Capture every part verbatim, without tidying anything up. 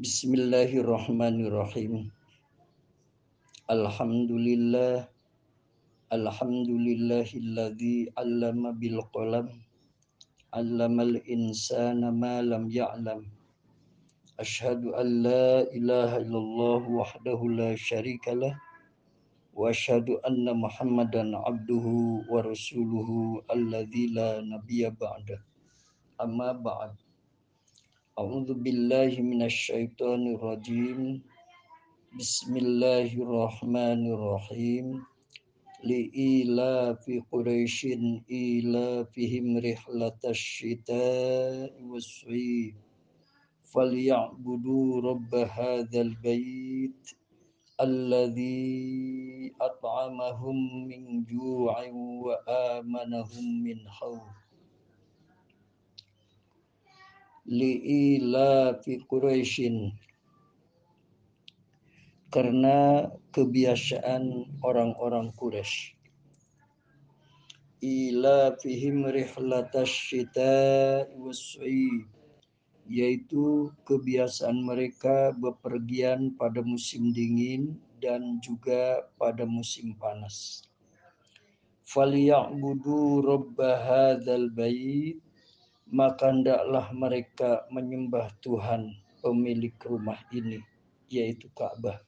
Bismillahirrahmanirrahim. Alhamdulillah Alhamdulillahilladzi 'allama bil qalam 'allamal insana ma lam ya'lam. Asyhadu an la ilaha illallah wahdahu la syarikalah wa asyhadu anna Muhammadan 'abduhu wa rasuluhu alladzi la nabiyya ba'da. Amma ba'd. A'udzu billahi minasy syaithanir rajim. Bismillahirrahmanirrahim. Li'ilafi Quraisyin ilafihim rihlatasyita'i wassayf. Falyabudu rabba hadzal bait alladzi at'amahum min ju'in wa amanahum min khawf. Li'ilafi Quraisyin, karena kebiasaan orang-orang Quraisy. Ila fihim rihlatasyita'i wassayf, yaitu kebiasaan mereka bepergian pada musim dingin dan juga pada musim panas. Falyabudu robba hadzal bait, maka hendaklah mereka menyembah Tuhan pemilik rumah ini, yaitu Ka'bah.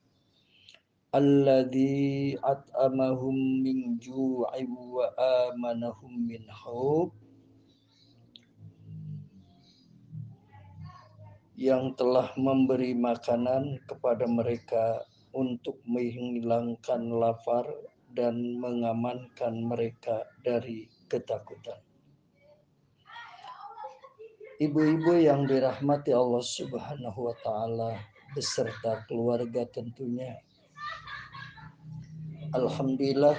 Alladzi at'amahum min ju'i wa amanahum min khauf, yang telah memberi makanan kepada mereka untuk menghilangkan lapar dan mengamankan mereka dari ketakutan. Ibu-ibu yang dirahmati Allah Subhanahu wa taala beserta keluarga tentunya, alhamdulillah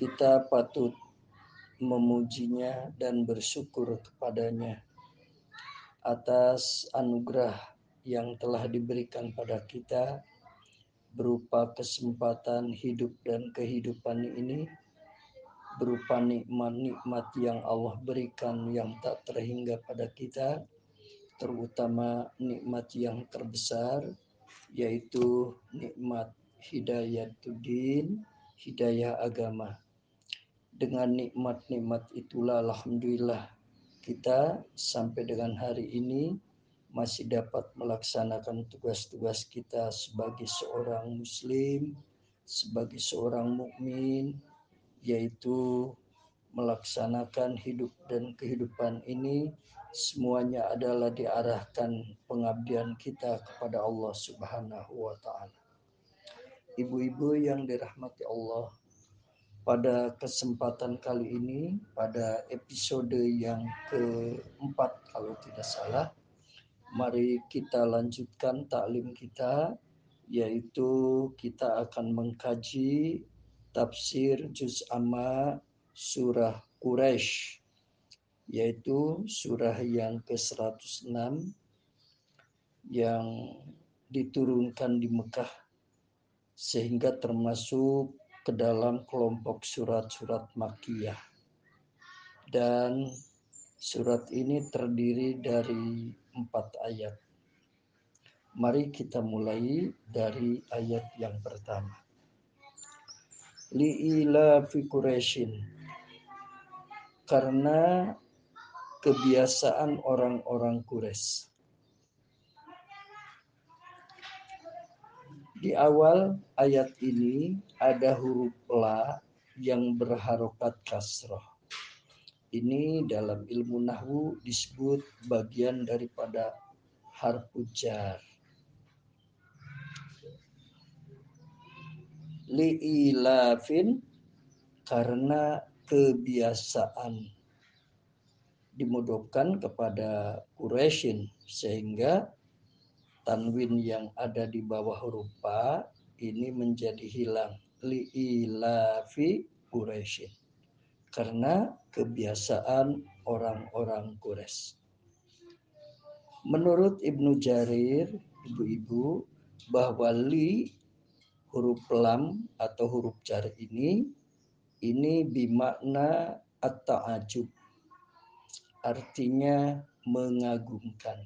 kita patut memujinya dan bersyukur kepadanya atas anugerah yang telah diberikan pada kita berupa kesempatan hidup dan kehidupan ini, berupa nikmat-nikmat yang Allah berikan yang tak terhingga pada kita, terutama nikmat yang terbesar, yaitu nikmat hidayatul din, hidayah agama. Dengan nikmat-nikmat itulah alhamdulillah kita sampai dengan hari ini masih dapat melaksanakan tugas-tugas kita sebagai seorang muslim, sebagai seorang mukmin, yaitu melaksanakan hidup dan kehidupan ini semuanya adalah diarahkan pengabdian kita kepada Allah Subhanahu wa taala. Ibu-ibu yang dirahmati Allah, pada kesempatan kali ini, pada episode yang keempat kalau tidak salah, mari kita lanjutkan taklim kita, yaitu kita akan mengkaji tafsir Juz Amma Surah Quraisy, yaitu surah yang ke seratus enam yang diturunkan di Mekah, sehingga termasuk ke dalam kelompok surat-surat Makkiyah. Dan surat ini terdiri dari empat ayat. Mari kita mulai dari ayat yang pertama. Li'ilafi Quraisyin, karena kebiasaan orang-orang Quraisy. Di awal ayat ini ada huruf la yang berharokat kasroh. Ini dalam ilmu nahwu disebut bagian daripada harfu jar. Li'ilafin, karena kebiasaan, dimudahkan kepada Quraisyin, sehingga tanwin yang ada di bawah huruf ba ini menjadi hilang. Li'ilafi Quraisy, karena kebiasaan orang-orang Quraisy. Menurut Ibnu Jarir, ibu-ibu, bahwa li huruf lam atau huruf jar ini ini bimakna at-ta'ajub, artinya mengagumkan.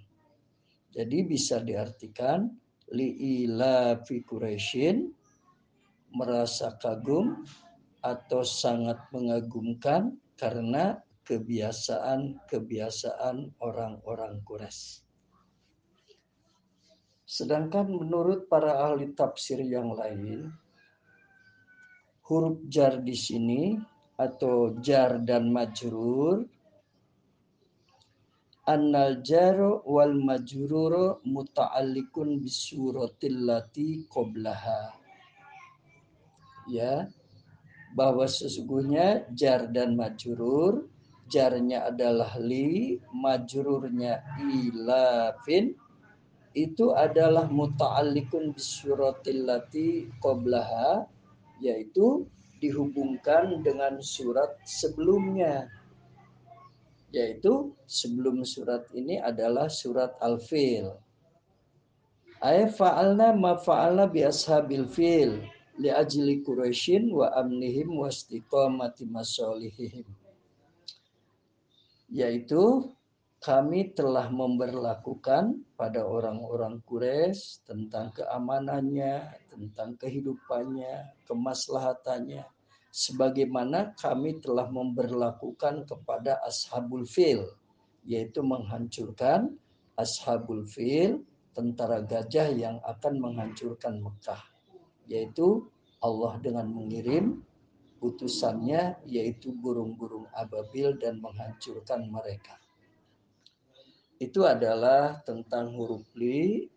Jadi bisa diartikan li'ila fi Quraisyin, merasa kagum atau sangat mengagumkan karena kebiasaan-kebiasaan orang-orang Quraisy. Sedangkan menurut para ahli tafsir yang lain, huruf jar di sini atau jar dan majrur, annal jaru wal majruru muta'alliqun bisuratil lati qablaha. Ya, bahwa sesungguhnya jar dan majrur, jarnya adalah li, majrurnya ilafin, itu adalah muta'alliqun bisuratil lati qablaha, yaitu dihubungkan dengan surat sebelumnya, yaitu sebelum surat ini adalah surat al-Fil. Ay fa'alna ma fa'alna bi ashabil fil li ajli quraisyin wa amnihim wa istiqamati masolihihim, yaitu kami telah memberlakukan pada orang-orang Quraisy tentang keamanannya, tentang kehidupannya, kemaslahatannya, sebagaimana kami telah memberlakukan kepada Ashabul Fil, yaitu menghancurkan Ashabul Fil, tentara gajah yang akan menghancurkan Mekah, yaitu Allah dengan mengirim utusannya, yaitu burung-burung ababil dan menghancurkan mereka. Itu adalah tentang huruf li.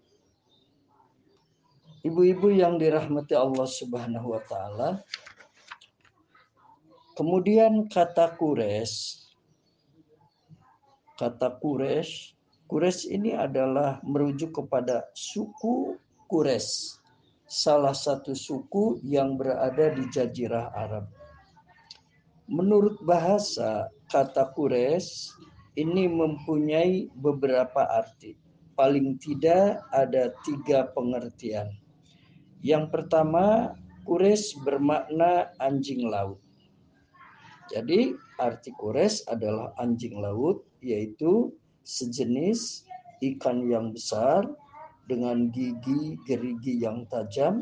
Ibu-ibu yang dirahmati Allah Subhanahu wa taala. Kemudian kata Quraisy. Kata Quraisy, Quraisy ini adalah merujuk kepada suku Quraisy, salah satu suku yang berada di Jazirah Arab. Menurut bahasa, kata Quraisy ini mempunyai beberapa arti. Paling tidak ada tiga pengertian. Yang pertama, Quraisy bermakna anjing laut. Jadi arti Quraisy adalah anjing laut, yaitu sejenis ikan yang besar dengan gigi gerigi yang tajam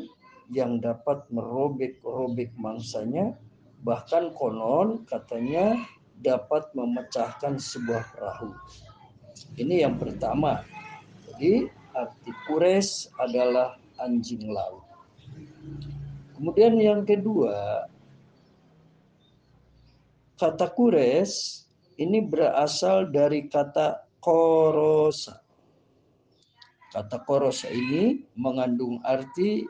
yang dapat merobek-robek mangsanya. Bahkan konon katanya dapat memecahkan sebuah perahu. Ini yang pertama. Jadi arti Quraisy adalah anjing laut. Kemudian yang kedua, kata Quraisy ini berasal dari kata Qorosa. Kata Qorosa ini mengandung arti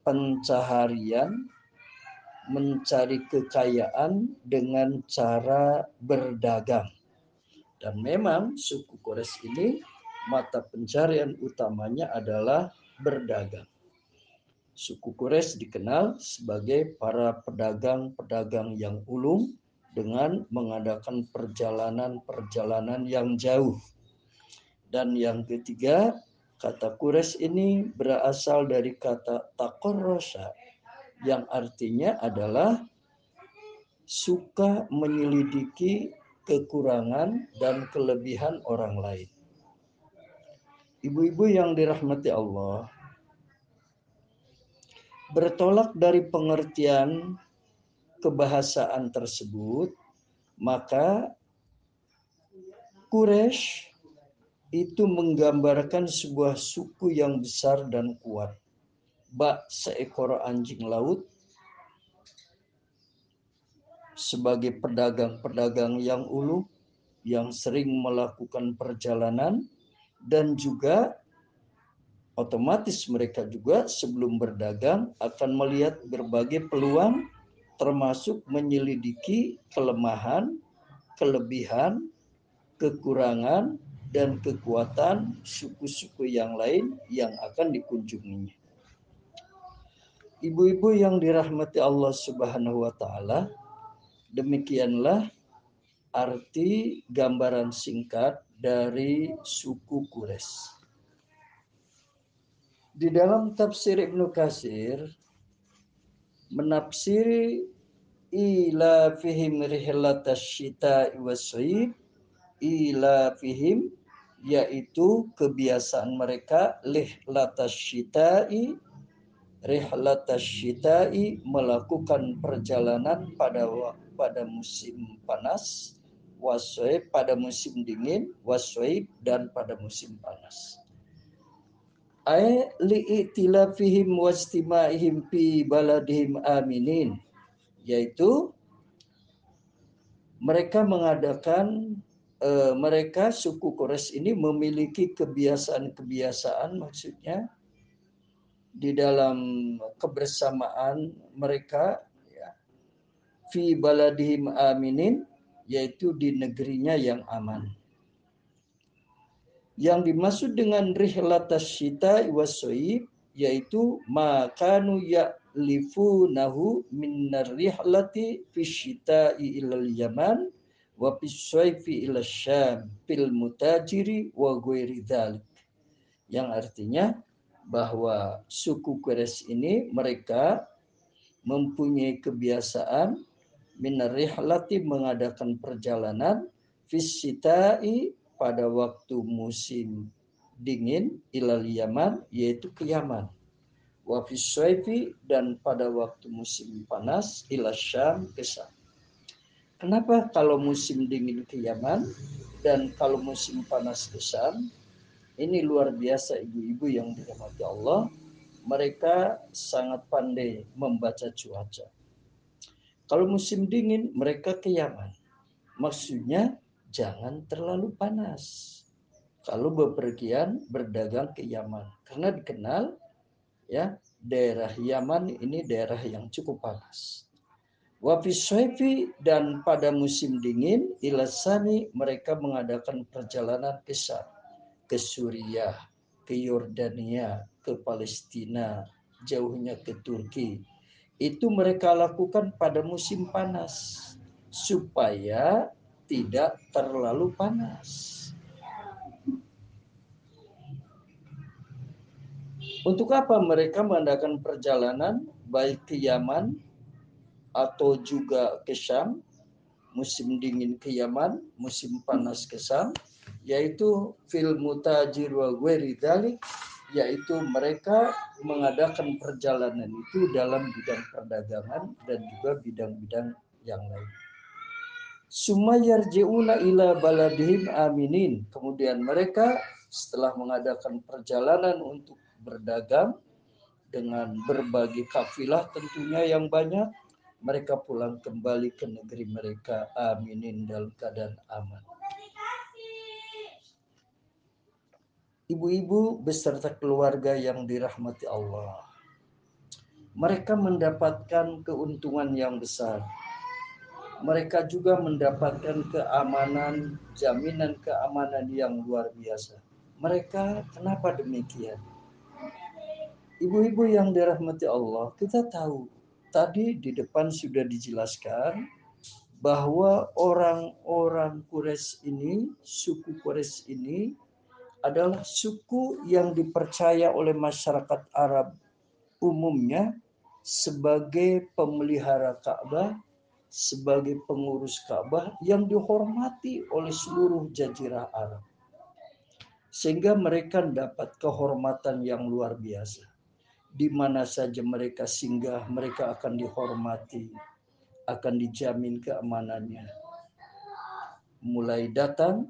pencaharian, mencari kekayaan dengan cara berdagang. Dan memang suku Quraisy ini mata pencarian utamanya adalah berdagang. Suku Quraisy dikenal sebagai para pedagang-pedagang yang ulung dengan mengadakan perjalanan-perjalanan yang jauh. Dan yang ketiga, kata Quraisy ini berasal dari kata takorrosa, yang artinya adalah suka menyelidiki kekurangan dan kelebihan orang lain. Ibu-ibu yang dirahmati Allah, bertolak dari pengertian kebahasaan tersebut, maka Quraisy itu menggambarkan sebuah suku yang besar dan kuat. Bak seekor anjing laut sebagai pedagang-pedagang yang ulu, yang sering melakukan perjalanan, dan juga otomatis mereka juga sebelum berdagang akan melihat berbagai peluang, termasuk menyelidiki kelemahan, kelebihan, kekurangan, dan kekuatan suku-suku yang lain yang akan dikunjunginya. Ibu-ibu yang dirahmati Allah Subhanahu wa taala, demikianlah arti gambaran singkat dari suku Quraisy. Di dalam tafsir Ibnu Katsir menafsiri ila fihim rihlatasyita'i wasyif, ila fihim yaitu kebiasaan mereka lihlatasyita'i rihlatasyita'i melakukan perjalanan pada pada musim panas, waswaib pada musim dingin, waswaib dan pada musim panas. Ai li'tilafihim wastima'ihim fi baladihim aminin, yaitu mereka mengadakan e, mereka suku Quraisy ini memiliki kebiasaan-kebiasaan, maksudnya di dalam kebersamaan mereka ya, fi baladihim aminin, yaitu di negerinya yang aman. Yang dimaksud dengan rihlatasyita wassoib yaitu makanu ya'lifunahu minar rihlati fisyita'i ilal yaman wa fissoifi ilal syam fil mutajiri wa ghairi dzalik. Yang artinya bahwa suku Quraisy ini mereka mempunyai kebiasaan minar rihlati mengadakan perjalanan fisyita'i pada waktu musim dingin ilal Yaman yaitu ke Yaman, wa fisaifi dan pada waktu musim panas ilal Syam ke Syam. Kenapa kalau musim dingin ke Yaman dan kalau musim panas ke Syam? Ini luar biasa, ibu-ibu yang dirahmati Allah, mereka sangat pandai membaca cuaca. Kalau musim dingin, mereka ke Yaman. Maksudnya, jangan terlalu panas. Kalau bepergian, berdagang ke Yaman. Karena dikenal, ya, daerah Yaman ini daerah yang cukup panas. Wa fisaifi dan pada musim dingin, ilasani mereka mengadakan perjalanan ke Syam, ke Suriah, ke Yordania, ke Palestina, jauhnya ke Turki. Itu mereka lakukan pada musim panas supaya tidak terlalu panas. Untuk apa mereka mengadakan perjalanan baik ke Yaman atau juga ke Syam, musim dingin ke Yaman, musim panas ke Syam, yaitu fil mutajir wa ghairi dzalik, yaitu mereka mengadakan perjalanan itu dalam bidang perdagangan dan juga bidang-bidang yang lain. Summa yarji'una ila baladihim aminin. Kemudian mereka setelah mengadakan perjalanan untuk berdagang dengan berbagai kafilah tentunya yang banyak, mereka pulang kembali ke negeri mereka aminin dalam keadaan aman. Ibu-ibu beserta keluarga yang dirahmati Allah, mereka mendapatkan keuntungan yang besar. Mereka juga mendapatkan keamanan, jaminan keamanan yang luar biasa. Mereka kenapa demikian? Ibu-ibu yang dirahmati Allah, kita tahu tadi di depan sudah dijelaskan bahwa orang-orang Quraisy ini, suku Quraisy ini adalah suku yang dipercaya oleh masyarakat Arab umumnya sebagai pemelihara Ka'bah, sebagai pengurus Ka'bah yang dihormati oleh seluruh jazirah Arab. Sehingga mereka dapat kehormatan yang luar biasa. Di mana saja mereka singgah, mereka akan dihormati, akan dijamin keamanannya. Mulai datang,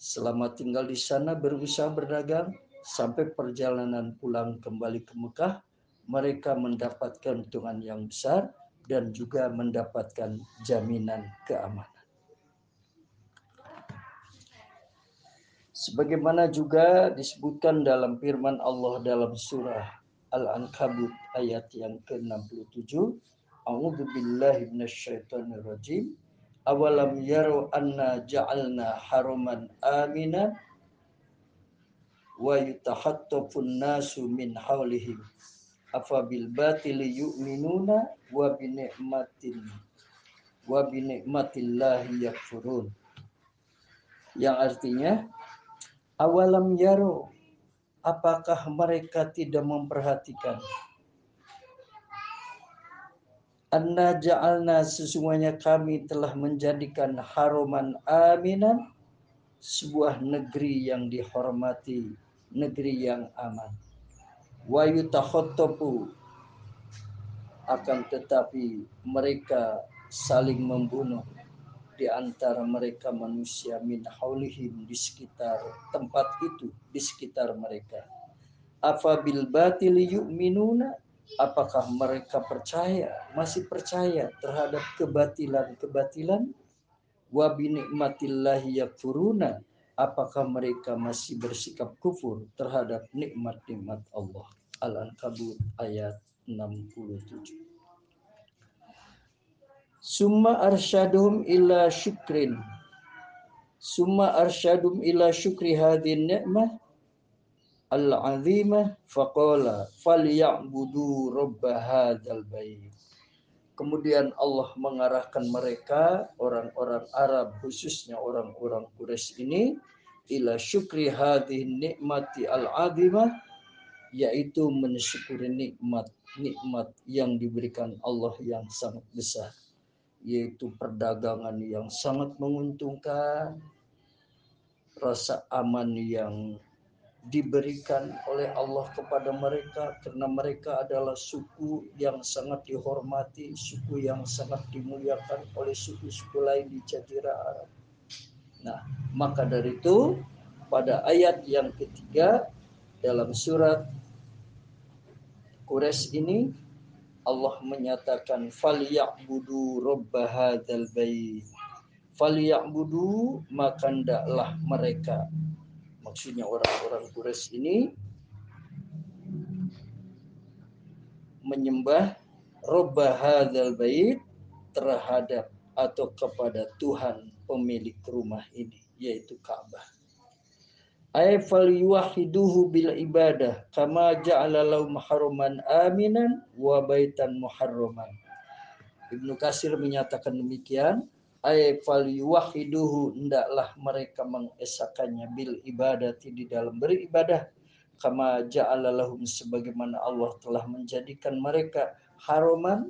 selama tinggal di sana berusaha berdagang, sampai perjalanan pulang kembali ke Mekah, mereka mendapatkan keuntungan yang besar dan juga mendapatkan jaminan keamanan. Sebagaimana juga disebutkan dalam firman Allah dalam surah al-Ankabut ayat yang ke enam puluh tujuh, A'udzu billahi minasy syaithanir rajim. Awalam yaru anna ja'alna haraman aminan wa yatahattafun nasu min hawlihim afabil batili yu'minuna wa bi ni'matin wa bi ni'matillahi yakfurun. Yang artinya, awalam yaru, apakah mereka tidak memperhatikan, anna ja'alna, sesungguhnya kami telah menjadikan haruman aminan sebuah negeri yang dihormati, negeri yang aman. Wa yutakhattabu, akan tetapi mereka saling membunuh di antara mereka manusia, min haulihim, di sekitar tempat itu, di sekitar mereka. Afabil batili yu'minuna, apakah mereka percaya, masih percaya terhadap kebatilan-kebatilan? Wa binikmatillahi yakfuruna, apakah mereka masih bersikap kufur terhadap nikmat-nikmat Allah? Al-Ankabut ayat enam puluh tujuh. Summa arsyadhum ila syukrin, summa arsyadhum ila syukri hadhin ni'mah al-azimah, faqala falyabudu robba hadzal bait. Kemudian Allah mengarahkan mereka, orang-orang Arab khususnya orang-orang Quraisy ini, ila syukri hadhin ni'mati al-azimah, yaitu mensyukuri nikmat nikmat yang diberikan Allah yang sangat besar, yaitu perdagangan yang sangat menguntungkan, rasa aman yang diberikan oleh Allah kepada mereka karena mereka adalah suku yang sangat dihormati, suku yang sangat dimuliakan oleh suku-suku lain di Jazirah Arab. Nah, maka dari itu pada ayat yang ketiga dalam surat Quraisy ini Allah menyatakan falyabudu robba hadzal bait. Falyabudu, maka hendaklah mereka, maksudnya orang-orang Quraisy ini, menyembah robba hadzal bait, terhadap atau kepada Tuhan pemilik rumah ini, yaitu Ka'bah. Ay falyuwahiduhu bil ibadah kama ja'ala lahu mahruman aminan wa baitan muharraman. Ibnu Katsir menyatakan demikian, ay falyuwahiduhu, hendaklah mereka mengesakannya bil ibadati, di dalam beribadah, kama ja'ala lahum, sebagaimana Allah telah menjadikan mereka haruman,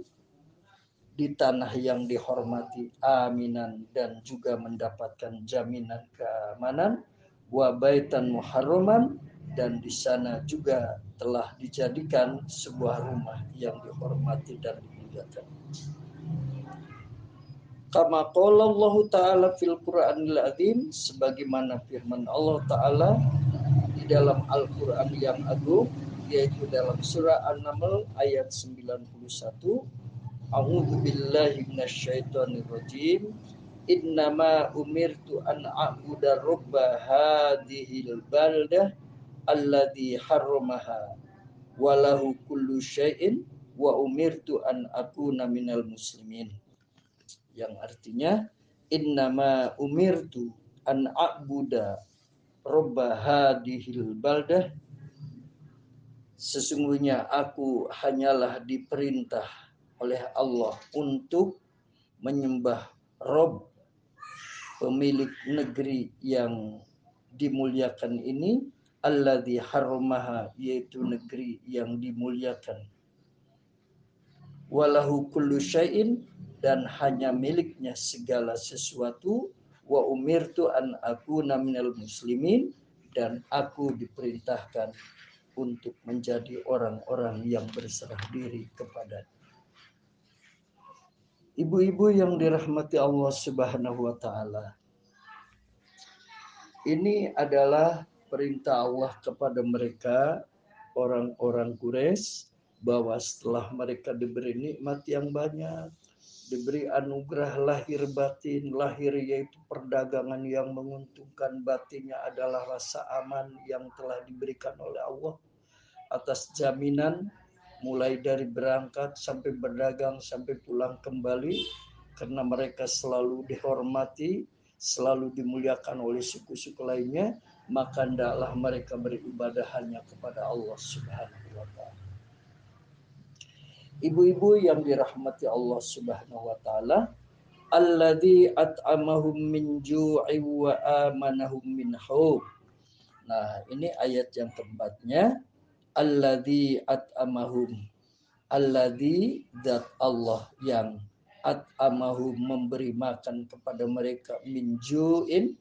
di tanah yang dihormati, aminan, dan juga mendapatkan jaminan keamanan, wa baitan muharraman, dan di sana juga telah dijadikan sebuah rumah yang dihormati dan dimuliakan. Kama qala Allah Ta'ala fil Qur'anil Azim, sebagaimana firman Allah Ta'ala di dalam Al-Qur'an yang agung, yaitu dalam surah An-Naml ayat sembilan puluh satu. A'udzu billahi minasy syaithanir rajim. Innama umirtu an a'budu robba hadhil baldah alladhi harramaha wa lahu kullu syai'in wa umirtu an akuna minal muslimin. Yang artinya, innama umirtu an a'budu robba hadhil baldah, sesungguhnya aku hanyalah diperintah oleh Allah untuk menyembah Rob, pemilik negeri yang dimuliakan ini, alladzi harramaha, yaitu negeri yang dimuliakan, walahu kullu syai'in, dan hanya miliknya segala sesuatu, wa umirtu an akuna minal muslimin, dan aku diperintahkan untuk menjadi orang-orang yang berserah diri kepada-Nya. Ibu-ibu yang dirahmati Allah Subhanahu wa Ta'ala, ini adalah perintah Allah kepada mereka, orang-orang Quraisy, bahwa setelah mereka diberi nikmat yang banyak, diberi anugerah lahir batin, lahir yaitu perdagangan yang menguntungkan, batinnya adalah rasa aman yang telah diberikan oleh Allah atas jaminan, mulai dari berangkat sampai berdagang sampai pulang kembali, karena mereka selalu dihormati, selalu dimuliakan oleh suku-suku lainnya, maka hendaklah mereka beribadah hanya kepada Allah Subhanahu wa Ta'ala. Ibu-ibu yang dirahmati Allah Subhanahu wa Ta'ala, alladzi at'amahum min ju'i wa amanahum min khauf. Nah, ini ayat yang keempatnya. Alladzi at'amahum, alladzi, zat Allah yang at'amahum, memberi makan kepada mereka, min ju'in,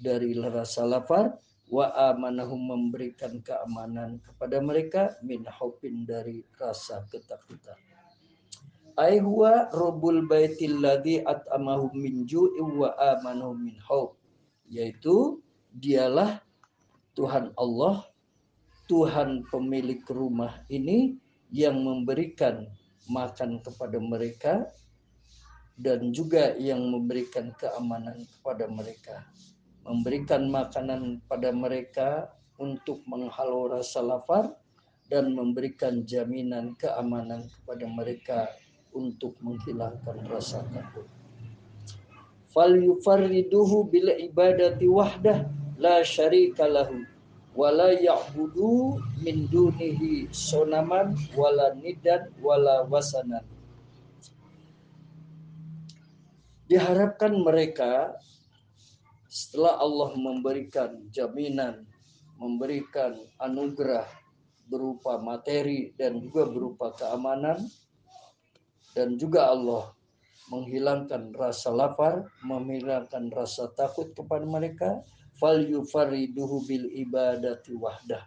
dari rasa lapar, wa amanahum memberikan keamanan kepada mereka min hopin dari rasa ketakutan. Ai huwa rabbul baitil ladzi at'amahum min ju'i wa amanahum min haup, yaitu dialah Tuhan Allah, Tuhan pemilik rumah ini yang memberikan makan kepada mereka dan juga yang memberikan keamanan kepada mereka, memberikan makanan pada mereka untuk menghalau rasa lapar dan memberikan jaminan keamanan kepada mereka untuk menghilangkan rasa takut. Fal yufarriduhu bil ibadati wahdah la syarika lahu wala ya'budu min dunihi sonaman wala nidan wala wasanan. Diharapkan mereka setelah Allah memberikan jaminan, memberikan anugerah berupa materi dan juga berupa keamanan, dan juga Allah menghilangkan rasa lapar, menghilangkan rasa takut kepada mereka, fal yufarriduhu bil ibadati wahdah.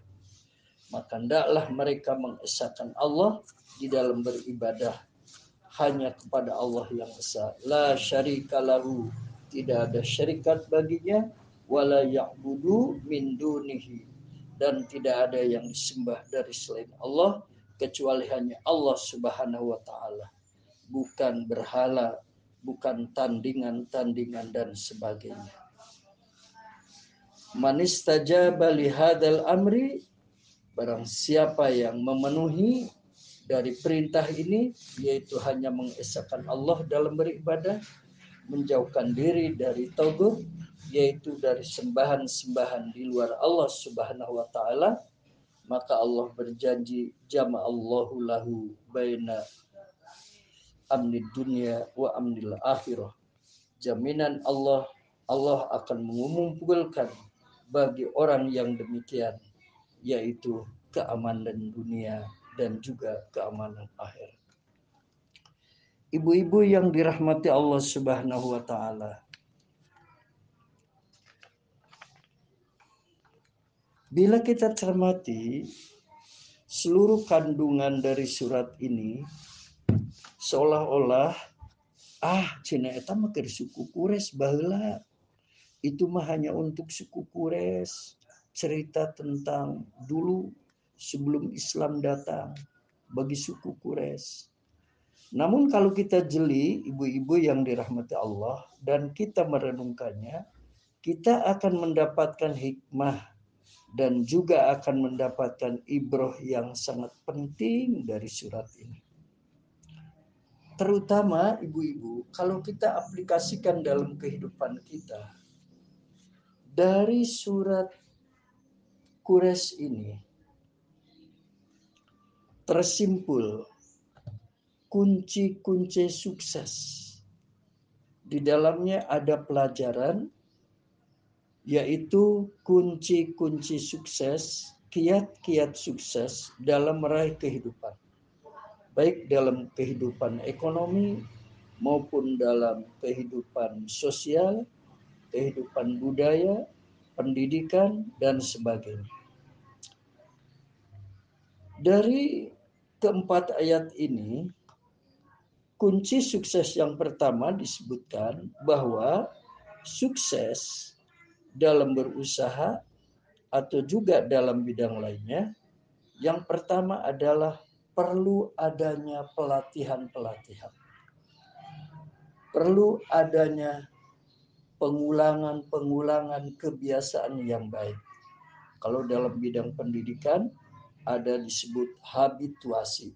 Maka hendaklah mereka mengesahkan Allah di dalam beribadah hanya kepada Allah yang esa. La syarika lahu, tidak ada syarikat baginya, wala ya'budu min dunihi, dan tidak ada yang disembah dari selain Allah kecuali hanya Allah Subhanahu wa taala. Bukan berhala, bukan tandingan-tandingan dan sebagainya. Man istajaba li hadzal amri, barang siapa yang memenuhi dari perintah ini, yaitu hanya mengesahkan Allah dalam beribadah, menjauhkan diri dari taghut, yaitu dari sembahan-sembahan di luar Allah Subhanahu wa taala, maka Allah berjanji jama'allahu lahu baina amnid dunya wa amnil akhirah. Jaminan Allah, Allah akan mengumpulkan bagi orang yang demikian, yaitu keamanan dunia dan juga keamanan akhir. Ibu-ibu yang dirahmati Allah Subhanahu wa taala, bila kita cermati seluruh kandungan dari surat ini, seolah-olah ah cina eta mah keur suku Quraisy baheula, itu mah hanya untuk suku Quraisy, cerita tentang dulu sebelum Islam datang bagi suku Quraisy. Namun kalau kita jeli, ibu-ibu yang dirahmati Allah, dan kita merenungkannya, kita akan mendapatkan hikmah dan juga akan mendapatkan ibroh yang sangat penting dari surat ini. Terutama ibu-ibu, kalau kita aplikasikan dalam kehidupan kita, dari surat Quraisy ini tersimpul kunci-kunci sukses. Di dalamnya ada pelajaran, yaitu kunci-kunci sukses, kiat-kiat sukses dalam meraih kehidupan, baik dalam kehidupan ekonomi maupun dalam kehidupan sosial, kehidupan budaya, pendidikan, dan sebagainya. Dari keempat ayat ini, kunci sukses yang pertama disebutkan bahwa sukses dalam berusaha atau juga dalam bidang lainnya, yang pertama adalah perlu adanya pelatihan-pelatihan. Perlu adanya pengulangan-pengulangan kebiasaan yang baik. Kalau dalam bidang pendidikan ada disebut habituasi,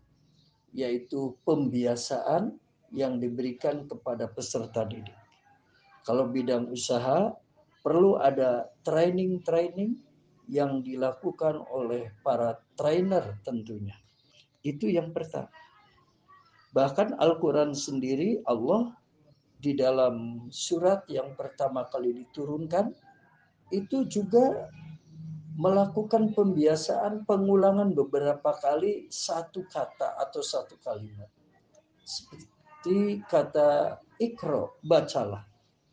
yaitu pembiasaan yang diberikan kepada peserta didik. Kalau bidang usaha perlu ada training-training yang dilakukan oleh para trainer tentunya. Itu yang pertama. Bahkan Al-Quran sendiri, Allah di dalam surat yang pertama kali diturunkan, itu juga melakukan pembiasaan, pengulangan beberapa kali satu kata atau satu kalimat. Seperti kata ikra, bacalah.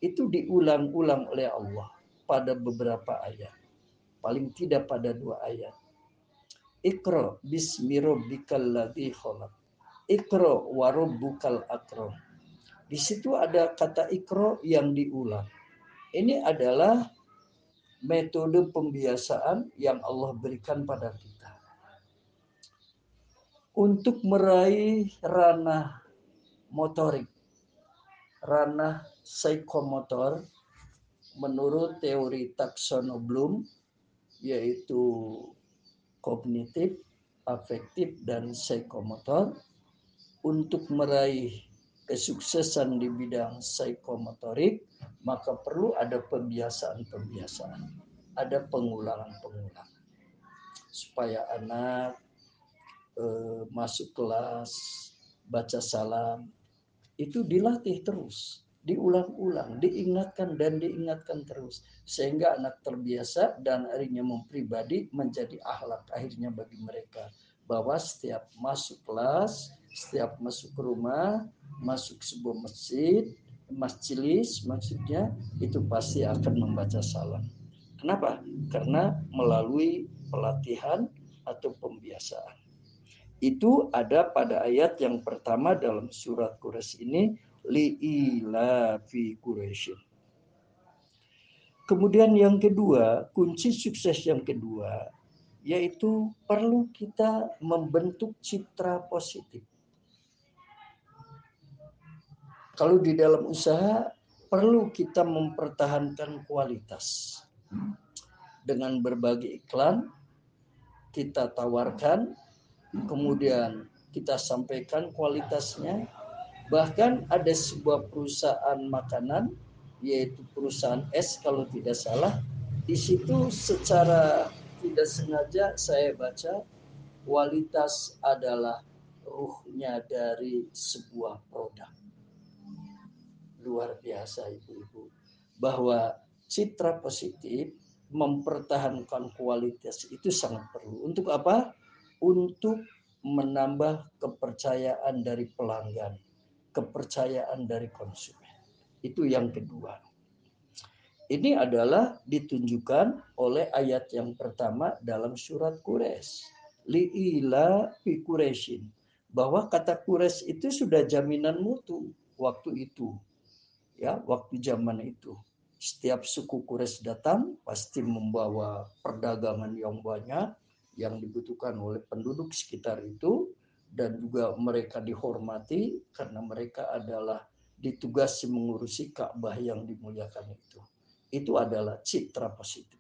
Itu diulang-ulang oleh Allah. pada beberapa ayat, paling tidak pada dua ayat. Iqra bismi rabbikal ladzi khalaq. Iqra wa rabbukal akram. Di situ ada kata iqra yang diulang. Ini adalah metode pembiasaan yang Allah berikan pada kita untuk meraih ranah motorik, ranah psikomotor menurut teori Taksonomi Bloom, yaitu kognitif, afektif, dan psikomotor. Untuk meraih kesuksesan di bidang psikomotorik, maka perlu ada pembiasaan-pembiasaan, ada pengulangan-pengulangan. Supaya anak eh, masuk kelas, baca salam, itu dilatih terus, diulang-ulang, diingatkan dan diingatkan terus. Sehingga anak terbiasa dan akhirnya mempribadi menjadi akhlak akhirnya bagi mereka. Bahwa setiap masuk kelas, setiap masuk ke rumah, masuk sebuah masjid, masjilis maksudnya, itu pasti akan membaca salam. Kenapa? Karena melalui pelatihan atau pembiasaan. Itu ada pada ayat yang pertama dalam surat Quraisy ini, li'ilafi Quraisy. Kemudian yang kedua, kunci sukses yang kedua, yaitu perlu kita membentuk citra positif. Kalau di dalam usaha, perlu kita mempertahankan kualitas. Dengan berbagai iklan, kita tawarkan, kemudian kita sampaikan kualitasnya. Bahkan ada sebuah perusahaan makanan, yaitu perusahaan es kalau tidak salah. Di situ secara tidak sengaja saya baca, kualitas adalah ruhnya dari sebuah produk. Luar biasa ibu-ibu, bahwa citra positif, mempertahankan kualitas itu sangat perlu. Untuk apa? Untuk menambah kepercayaan dari pelanggan, kepercayaan dari konsumen. Itu yang kedua. Ini adalah ditunjukkan oleh ayat yang pertama dalam surat Quraisy, li'ila fi Quraisyin, bahwa kata Quraisy itu sudah jaminan mutu waktu itu. Ya, waktu zaman itu setiap suku Quraisy datang pasti membawa perdagangan yang banyak yang dibutuhkan oleh penduduk sekitar itu, dan juga mereka dihormati karena mereka adalah ditugasi mengurusi Ka'bah yang dimuliakan itu. Itu adalah citra positif.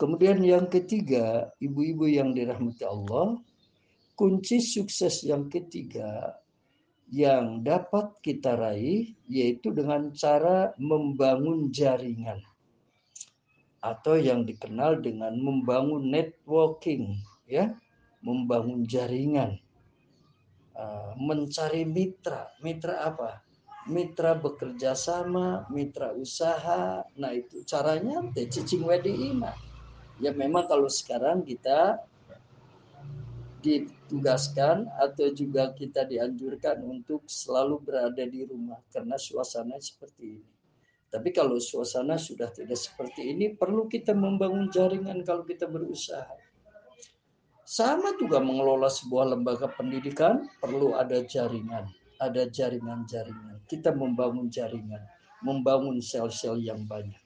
Kemudian yang ketiga, ibu-ibu yang dirahmati Allah, kunci sukses yang ketiga yang dapat kita raih yaitu dengan cara membangun jaringan atau yang dikenal dengan membangun networking, ya, membangun jaringan, mencari mitra. Mitra apa? Mitra bekerja sama, mitra usaha. Nah itu caranya cicing wedina. Ya memang kalau sekarang kita ditugaskan atau juga kita dianjurkan untuk selalu berada di rumah karena suasana seperti ini. Tapi kalau suasana sudah tidak seperti ini, perlu kita membangun jaringan kalau kita berusaha. Sama juga mengelola sebuah lembaga pendidikan, perlu ada jaringan, ada jaringan-jaringan. Kita membangun jaringan, membangun sel-sel yang banyak.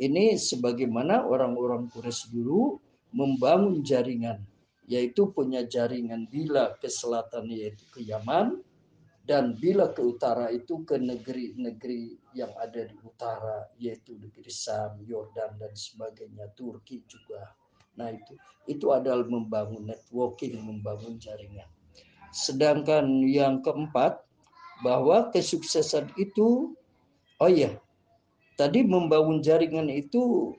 Ini sebagaimana orang-orang Quraisy dulu membangun jaringan, yaitu punya jaringan bila ke selatan yaitu ke Yaman, dan bila ke utara itu ke negeri-negeri yang ada di utara, yaitu negeri Sam, Yordan, dan sebagainya, Turki juga. Nah itu itu adalah membangun networking, membangun jaringan. Sedangkan yang keempat, bahwa kesuksesan itu, oh iya, tadi membangun jaringan itu,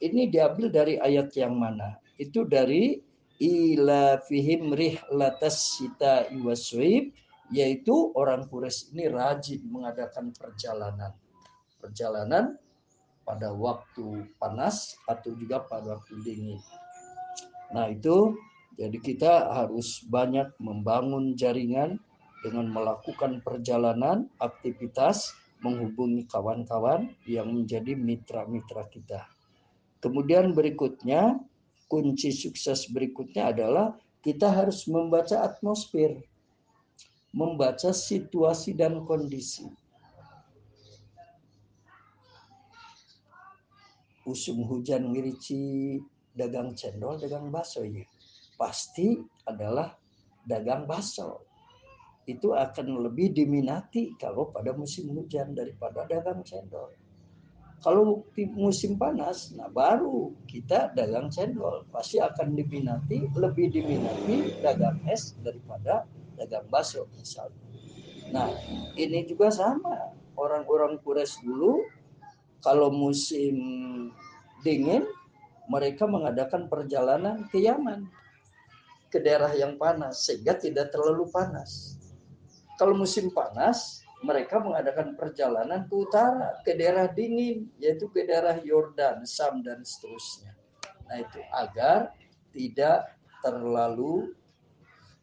ini diambil dari ayat yang mana? Itu dari ila fihim rihlatas sita iwaswib, yaitu orang Quraisy ini rajin mengadakan perjalanan. Perjalanan pada waktu panas atau juga pada waktu dingin. Nah itu, jadi kita harus banyak membangun jaringan dengan melakukan perjalanan, aktivitas, menghubungi kawan-kawan yang menjadi mitra-mitra kita. Kemudian berikutnya, kunci sukses berikutnya adalah kita harus membaca atmosfer, membaca situasi dan kondisi. Usum hujan ngerici, dagang cendol, dagang baso ya. Pasti adalah dagang baso. Itu akan lebih diminati kalau pada musim hujan daripada dagang cendol. Kalau musim panas, nah baru kita dagang cendol. Pasti akan diminati, lebih diminati dagang es daripada dagang bakso misalnya. Nah, ini juga sama. Orang-orang Quraisy dulu, kalau musim dingin, mereka mengadakan perjalanan ke Yaman, ke daerah yang panas, sehingga tidak terlalu panas. Kalau musim panas, mereka mengadakan perjalanan ke utara, ke daerah dingin, yaitu ke daerah Yordan, Sam, dan seterusnya. Nah itu, agar tidak terlalu,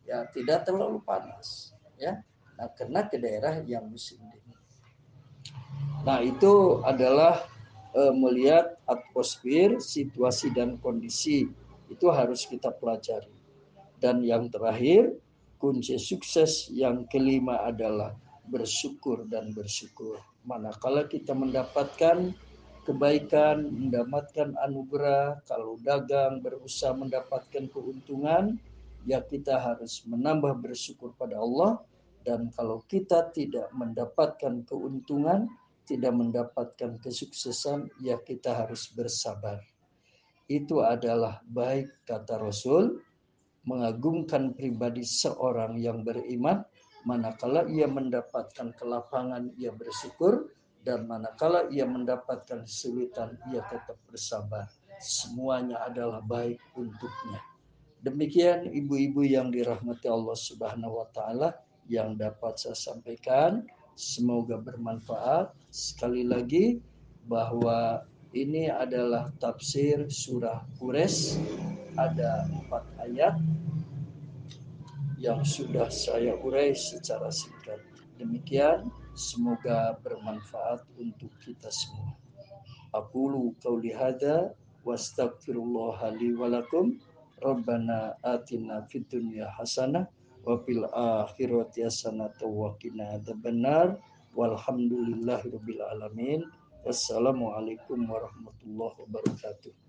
ya tidak terlalu panas, ya. Nah, karena ke daerah yang musim dingin. Nah itu adalah e, melihat atmosfer, situasi, dan kondisi. Itu harus kita pelajari. Dan yang terakhir, kunci sukses yang kelima adalah bersyukur dan bersyukur. Manakala kita mendapatkan kebaikan, mendapatkan anugerah, kalau dagang, berusaha mendapatkan keuntungan, ya kita harus menambah bersyukur pada Allah. Dan kalau kita tidak mendapatkan keuntungan, tidak mendapatkan kesuksesan, ya kita harus bersabar. Itu adalah baik, kata Rasul, mengagumkan pribadi seorang yang beriman, manakala ia mendapatkan kelapangan ia bersyukur, dan manakala ia mendapatkan kesulitan ia tetap bersabar. Semuanya adalah baik untuknya. Demikian ibu-ibu yang dirahmati Allah Subhanahu wa taala yang dapat saya sampaikan, semoga bermanfaat. Sekali lagi bahwa ini adalah tafsir surah Quraisy. Ada empat ayat yang sudah saya urai secara singkat. Demikian, semoga bermanfaat untuk kita semua. Aqulu qauli hadza wastaghfirullaha li wa lakum. Rabbana atina fid dunya hasanah wa fil akhirati hasanah wa qina adzabannar. Walhamdulillahirabbil alamin. Wassalamualaikum warahmatullahi wabarakatuh.